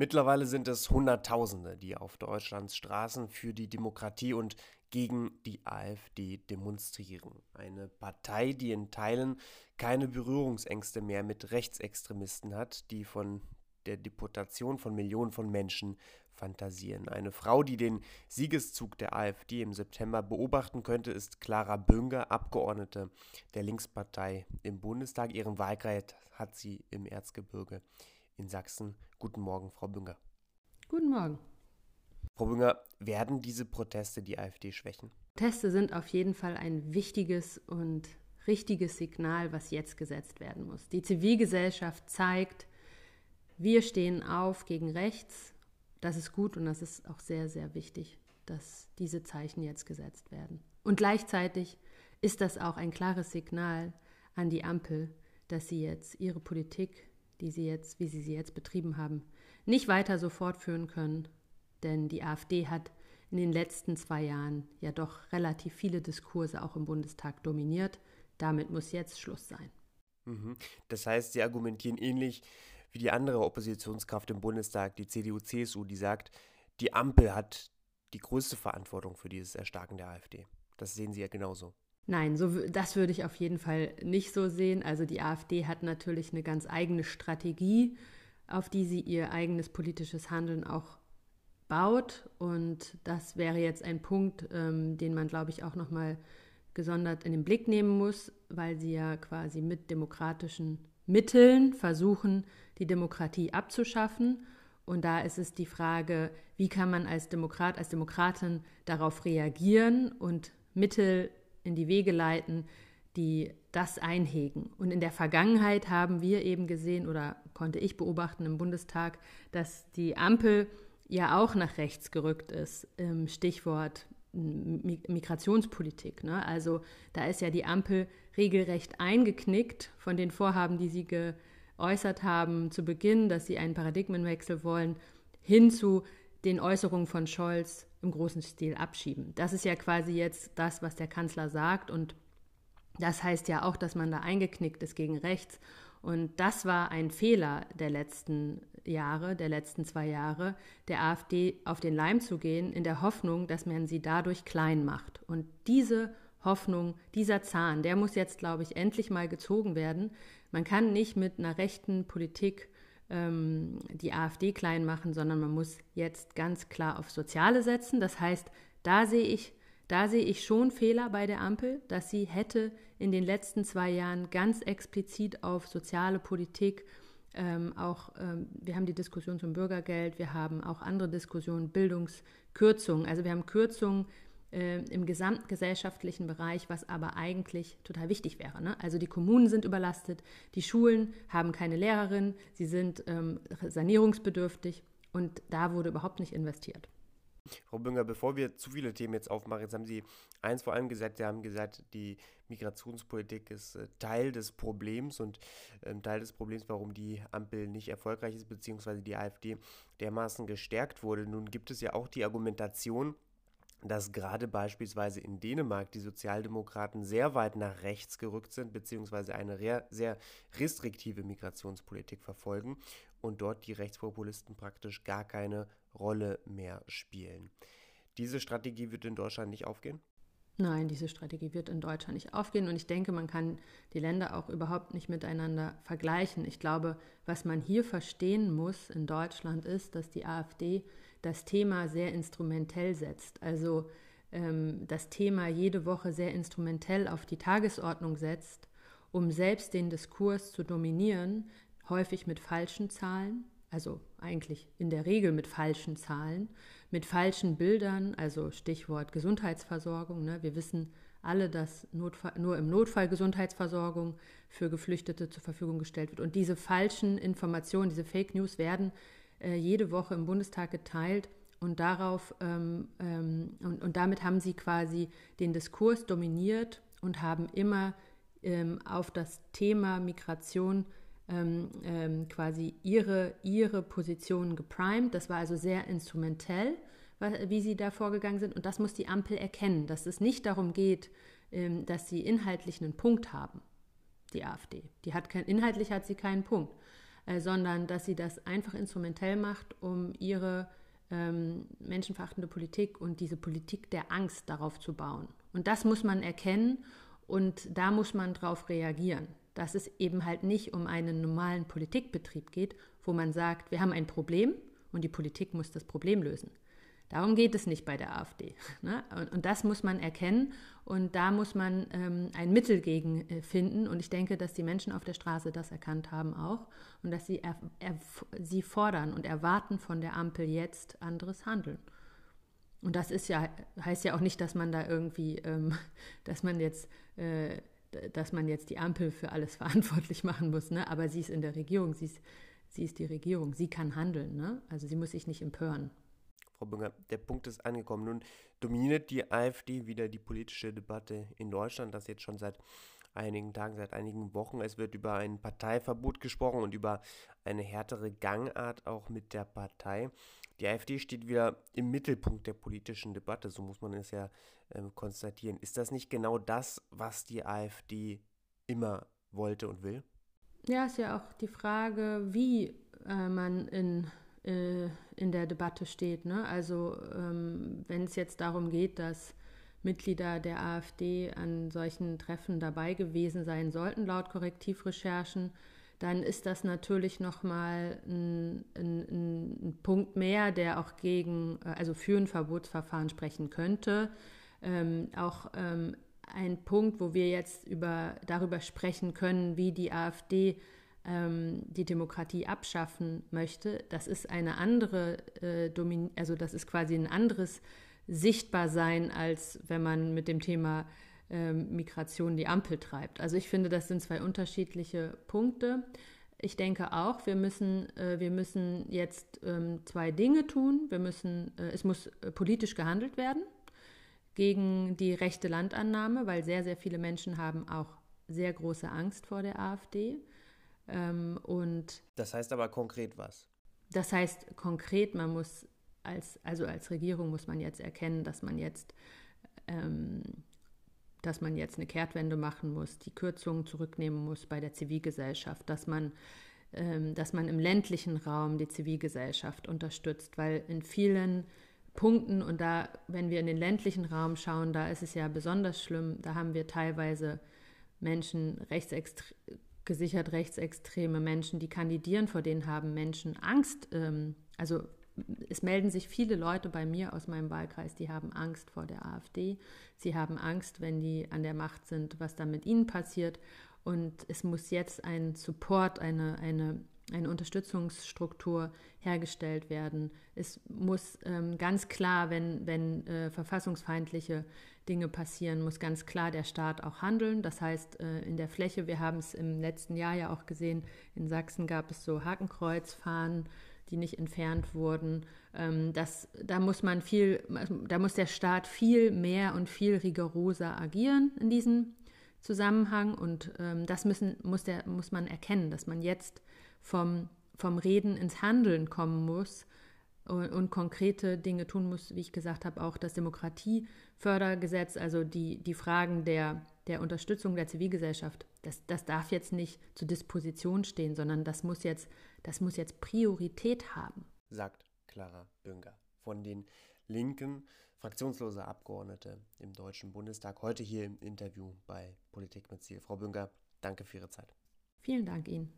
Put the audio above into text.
Mittlerweile sind es Hunderttausende, die auf Deutschlands Straßen für die Demokratie und gegen die AfD demonstrieren. Eine Partei, die in Teilen keine Berührungsängste mehr mit Rechtsextremisten hat, die von der Deportation von Millionen von Menschen fantasieren. Eine Frau, die den Siegeszug der AfD im September beobachten könnte, ist Clara Bünger, Abgeordnete der Linkspartei im Bundestag. Ihren Wahlkreis hat sie im Erzgebirge in Sachsen. Guten Morgen, Frau Bünger. Guten Morgen. Frau Bünger, werden diese Proteste die AfD schwächen? Proteste sind auf jeden Fall ein wichtiges und richtiges Signal, was jetzt gesetzt werden muss. Die Zivilgesellschaft zeigt, wir stehen auf gegen rechts. Das ist gut und das ist auch sehr, sehr wichtig, dass diese Zeichen jetzt gesetzt werden. Und gleichzeitig ist das auch ein klares Signal an die Ampel, dass sie jetzt ihre Politik, wie sie sie jetzt betrieben haben, nicht weiter so fortführen können. Denn die AfD hat in den letzten 2 Jahren ja doch relativ viele Diskurse auch im Bundestag dominiert. Damit muss jetzt Schluss sein. Das heißt, Sie argumentieren ähnlich wie die andere Oppositionskraft im Bundestag, die CDU-CSU, die sagt, die Ampel hat die größte Verantwortung für dieses Erstarken der AfD. Das sehen Sie ja genauso. Nein, das würde ich auf jeden Fall nicht so sehen. Also die AfD hat natürlich eine ganz eigene Strategie, auf die sie ihr eigenes politisches Handeln auch baut. Und das wäre jetzt ein Punkt, den man, glaube ich, auch nochmal gesondert in den Blick nehmen muss, weil sie ja quasi mit demokratischen Mitteln versuchen, die Demokratie abzuschaffen. Und da ist es die Frage, wie kann man als Demokrat, als Demokratin darauf reagieren und Mittel in die Wege leiten, die das einhegen. Und in der Vergangenheit haben wir eben gesehen oder konnte ich beobachten im Bundestag, dass die Ampel ja auch nach rechts gerückt ist, Stichwort Migrationspolitik. Ne? Also da ist ja die Ampel regelrecht eingeknickt von den Vorhaben, die sie geäußert haben zu Beginn, dass sie einen Paradigmenwechsel wollen, hin zu den Äußerungen von Scholz im großen Stil abschieben. Das ist ja quasi jetzt das, was der Kanzler sagt, und das heißt ja auch, dass man da eingeknickt ist gegen rechts, und das war ein Fehler der letzten Jahre, der letzten 2 Jahre, der AfD auf den Leim zu gehen, in der Hoffnung, dass man sie dadurch klein macht. Und diese Hoffnung, dieser Zahn, der muss jetzt, glaube ich, endlich mal gezogen werden. Man kann nicht mit einer rechten Politik die AfD klein machen, sondern man muss jetzt ganz klar auf Soziale setzen. Das heißt, da sehe ich schon Fehler bei der Ampel, dass sie hätte in den letzten 2 Jahren ganz explizit auf soziale Politik wir haben die Diskussion zum Bürgergeld, wir haben auch andere Diskussionen, Bildungskürzungen. Also wir haben Kürzungen im gesamtgesellschaftlichen Bereich, was aber eigentlich total wichtig wäre. Ne? Also die Kommunen sind überlastet, die Schulen haben keine Lehrerinnen, sie sind sanierungsbedürftig, und da wurde überhaupt nicht investiert. Frau Bünger, bevor wir zu viele Themen jetzt aufmachen, jetzt haben Sie eins vor allem gesagt, Sie haben gesagt, die Migrationspolitik ist Teil des Problems und Teil des Problems, warum die Ampel nicht erfolgreich ist, beziehungsweise die AfD dermaßen gestärkt wurde. Nun gibt es ja auch die Argumentation, dass gerade beispielsweise in Dänemark die Sozialdemokraten sehr weit nach rechts gerückt sind, beziehungsweise eine sehr restriktive Migrationspolitik verfolgen und dort die Rechtspopulisten praktisch gar keine Rolle mehr spielen. Diese Strategie wird in Deutschland nicht aufgehen? Nein, diese Strategie wird in Deutschland nicht aufgehen, und ich denke, man kann die Länder auch überhaupt nicht miteinander vergleichen. Ich glaube, was man hier verstehen muss in Deutschland ist, dass die AfD das Thema sehr instrumentell setzt, also das Thema jede Woche sehr instrumentell auf die Tagesordnung setzt, um selbst den Diskurs zu dominieren, häufig mit falschen Zahlen, also eigentlich in der Regel mit falschen Zahlen, mit falschen Bildern, also Stichwort Gesundheitsversorgung. Ne? Wir wissen alle, dass nur im Notfall Gesundheitsversorgung für Geflüchtete zur Verfügung gestellt wird. Und diese falschen Informationen, diese Fake News werden jede Woche im Bundestag geteilt, und damit haben sie quasi den Diskurs dominiert und haben immer auf das Thema Migration quasi ihre Position geprimed. Das war also sehr instrumentell, wie sie da vorgegangen sind. Und das muss die Ampel erkennen, dass es nicht darum geht, dass sie inhaltlich einen Punkt haben, die AfD. Inhaltlich hat sie keinen Punkt. sondern dass sie das einfach instrumentell macht, um ihre menschenverachtende Politik und diese Politik der Angst darauf zu bauen. Und das muss man erkennen und da muss man drauf reagieren, dass es eben halt nicht um einen normalen Politikbetrieb geht, wo man sagt, wir haben ein Problem und die Politik muss das Problem lösen. Darum geht es nicht bei der AfD, ne? Und das muss man erkennen und da muss man ein Mittel gegen finden. Und ich denke, dass die Menschen auf der Straße das erkannt haben auch und dass sie fordern und erwarten von der Ampel jetzt anderes Handeln. Und das ist ja, heißt ja auch nicht, dass man da irgendwie, dass man jetzt die Ampel für alles verantwortlich machen muss, ne? Aber sie ist in der Regierung, sie ist die Regierung, sie kann handeln, ne? Also sie muss sich nicht empören. Frau Bünger, der Punkt ist angekommen. Nun dominiert die AfD wieder die politische Debatte in Deutschland, das jetzt schon seit einigen Tagen, seit einigen Wochen. Es wird über ein Parteiverbot gesprochen und über eine härtere Gangart auch mit der Partei. Die AfD steht wieder im Mittelpunkt der politischen Debatte, so muss man es ja konstatieren. Ist das nicht genau das, was die AfD immer wollte und will? Ja, ist ja auch die Frage, wie man in der Debatte steht, ne? Also wenn es jetzt darum geht, dass Mitglieder der AfD an solchen Treffen dabei gewesen sein sollten, laut Korrektivrecherchen, dann ist das natürlich nochmal ein Punkt mehr, der auch für ein Verbotsverfahren sprechen könnte. Ein Punkt, wo wir jetzt darüber sprechen können, wie die AfD die Demokratie abschaffen möchte, das ist eine andere, das ist quasi ein anderes Sichtbarsein, als wenn man mit dem Thema Migration die Ampel treibt. Also ich finde, das sind zwei unterschiedliche Punkte. Ich denke auch, wir müssen jetzt zwei Dinge tun. Es muss politisch gehandelt werden gegen die rechte Landannahme, weil sehr, sehr viele Menschen haben auch sehr große Angst vor der AfD. Und das heißt aber konkret was? Das heißt konkret, man muss als Regierung muss man jetzt erkennen, dass man jetzt eine Kehrtwende machen muss, die Kürzungen zurücknehmen muss bei der Zivilgesellschaft, dass man im ländlichen Raum die Zivilgesellschaft unterstützt, weil in vielen Punkten, und da, wenn wir in den ländlichen Raum schauen, da ist es ja besonders schlimm, da haben wir teilweise Menschen gesichert rechtsextreme Menschen, die kandidieren, vor denen haben Menschen Angst. Also es melden sich viele Leute bei mir aus meinem Wahlkreis, die haben Angst vor der AfD. Sie haben Angst, wenn die an der Macht sind, was dann mit ihnen passiert. Und es muss jetzt ein Support, eine Unterstützungsstruktur hergestellt werden. Es muss ganz klar, wenn verfassungsfeindliche Dinge passieren, muss ganz klar der Staat auch handeln. Das heißt, in der Fläche, wir haben es im letzten Jahr ja auch gesehen, in Sachsen gab es so Hakenkreuzfahnen, die nicht entfernt wurden. Da muss der Staat viel mehr und viel rigoroser agieren in diesem Zusammenhang. Und das muss man erkennen, dass man jetzt vom Reden ins Handeln kommen muss und konkrete Dinge tun muss, wie ich gesagt habe, auch das Demokratiefördergesetz, also die Fragen der Unterstützung der Zivilgesellschaft, das darf jetzt nicht zur Disposition stehen, sondern das muss jetzt Priorität haben. Sagt Clara Bünger von den Linken, fraktionslose Abgeordnete im Deutschen Bundestag, heute hier im Interview bei Politik mit Ziel. Frau Bünger, danke für Ihre Zeit. Vielen Dank Ihnen.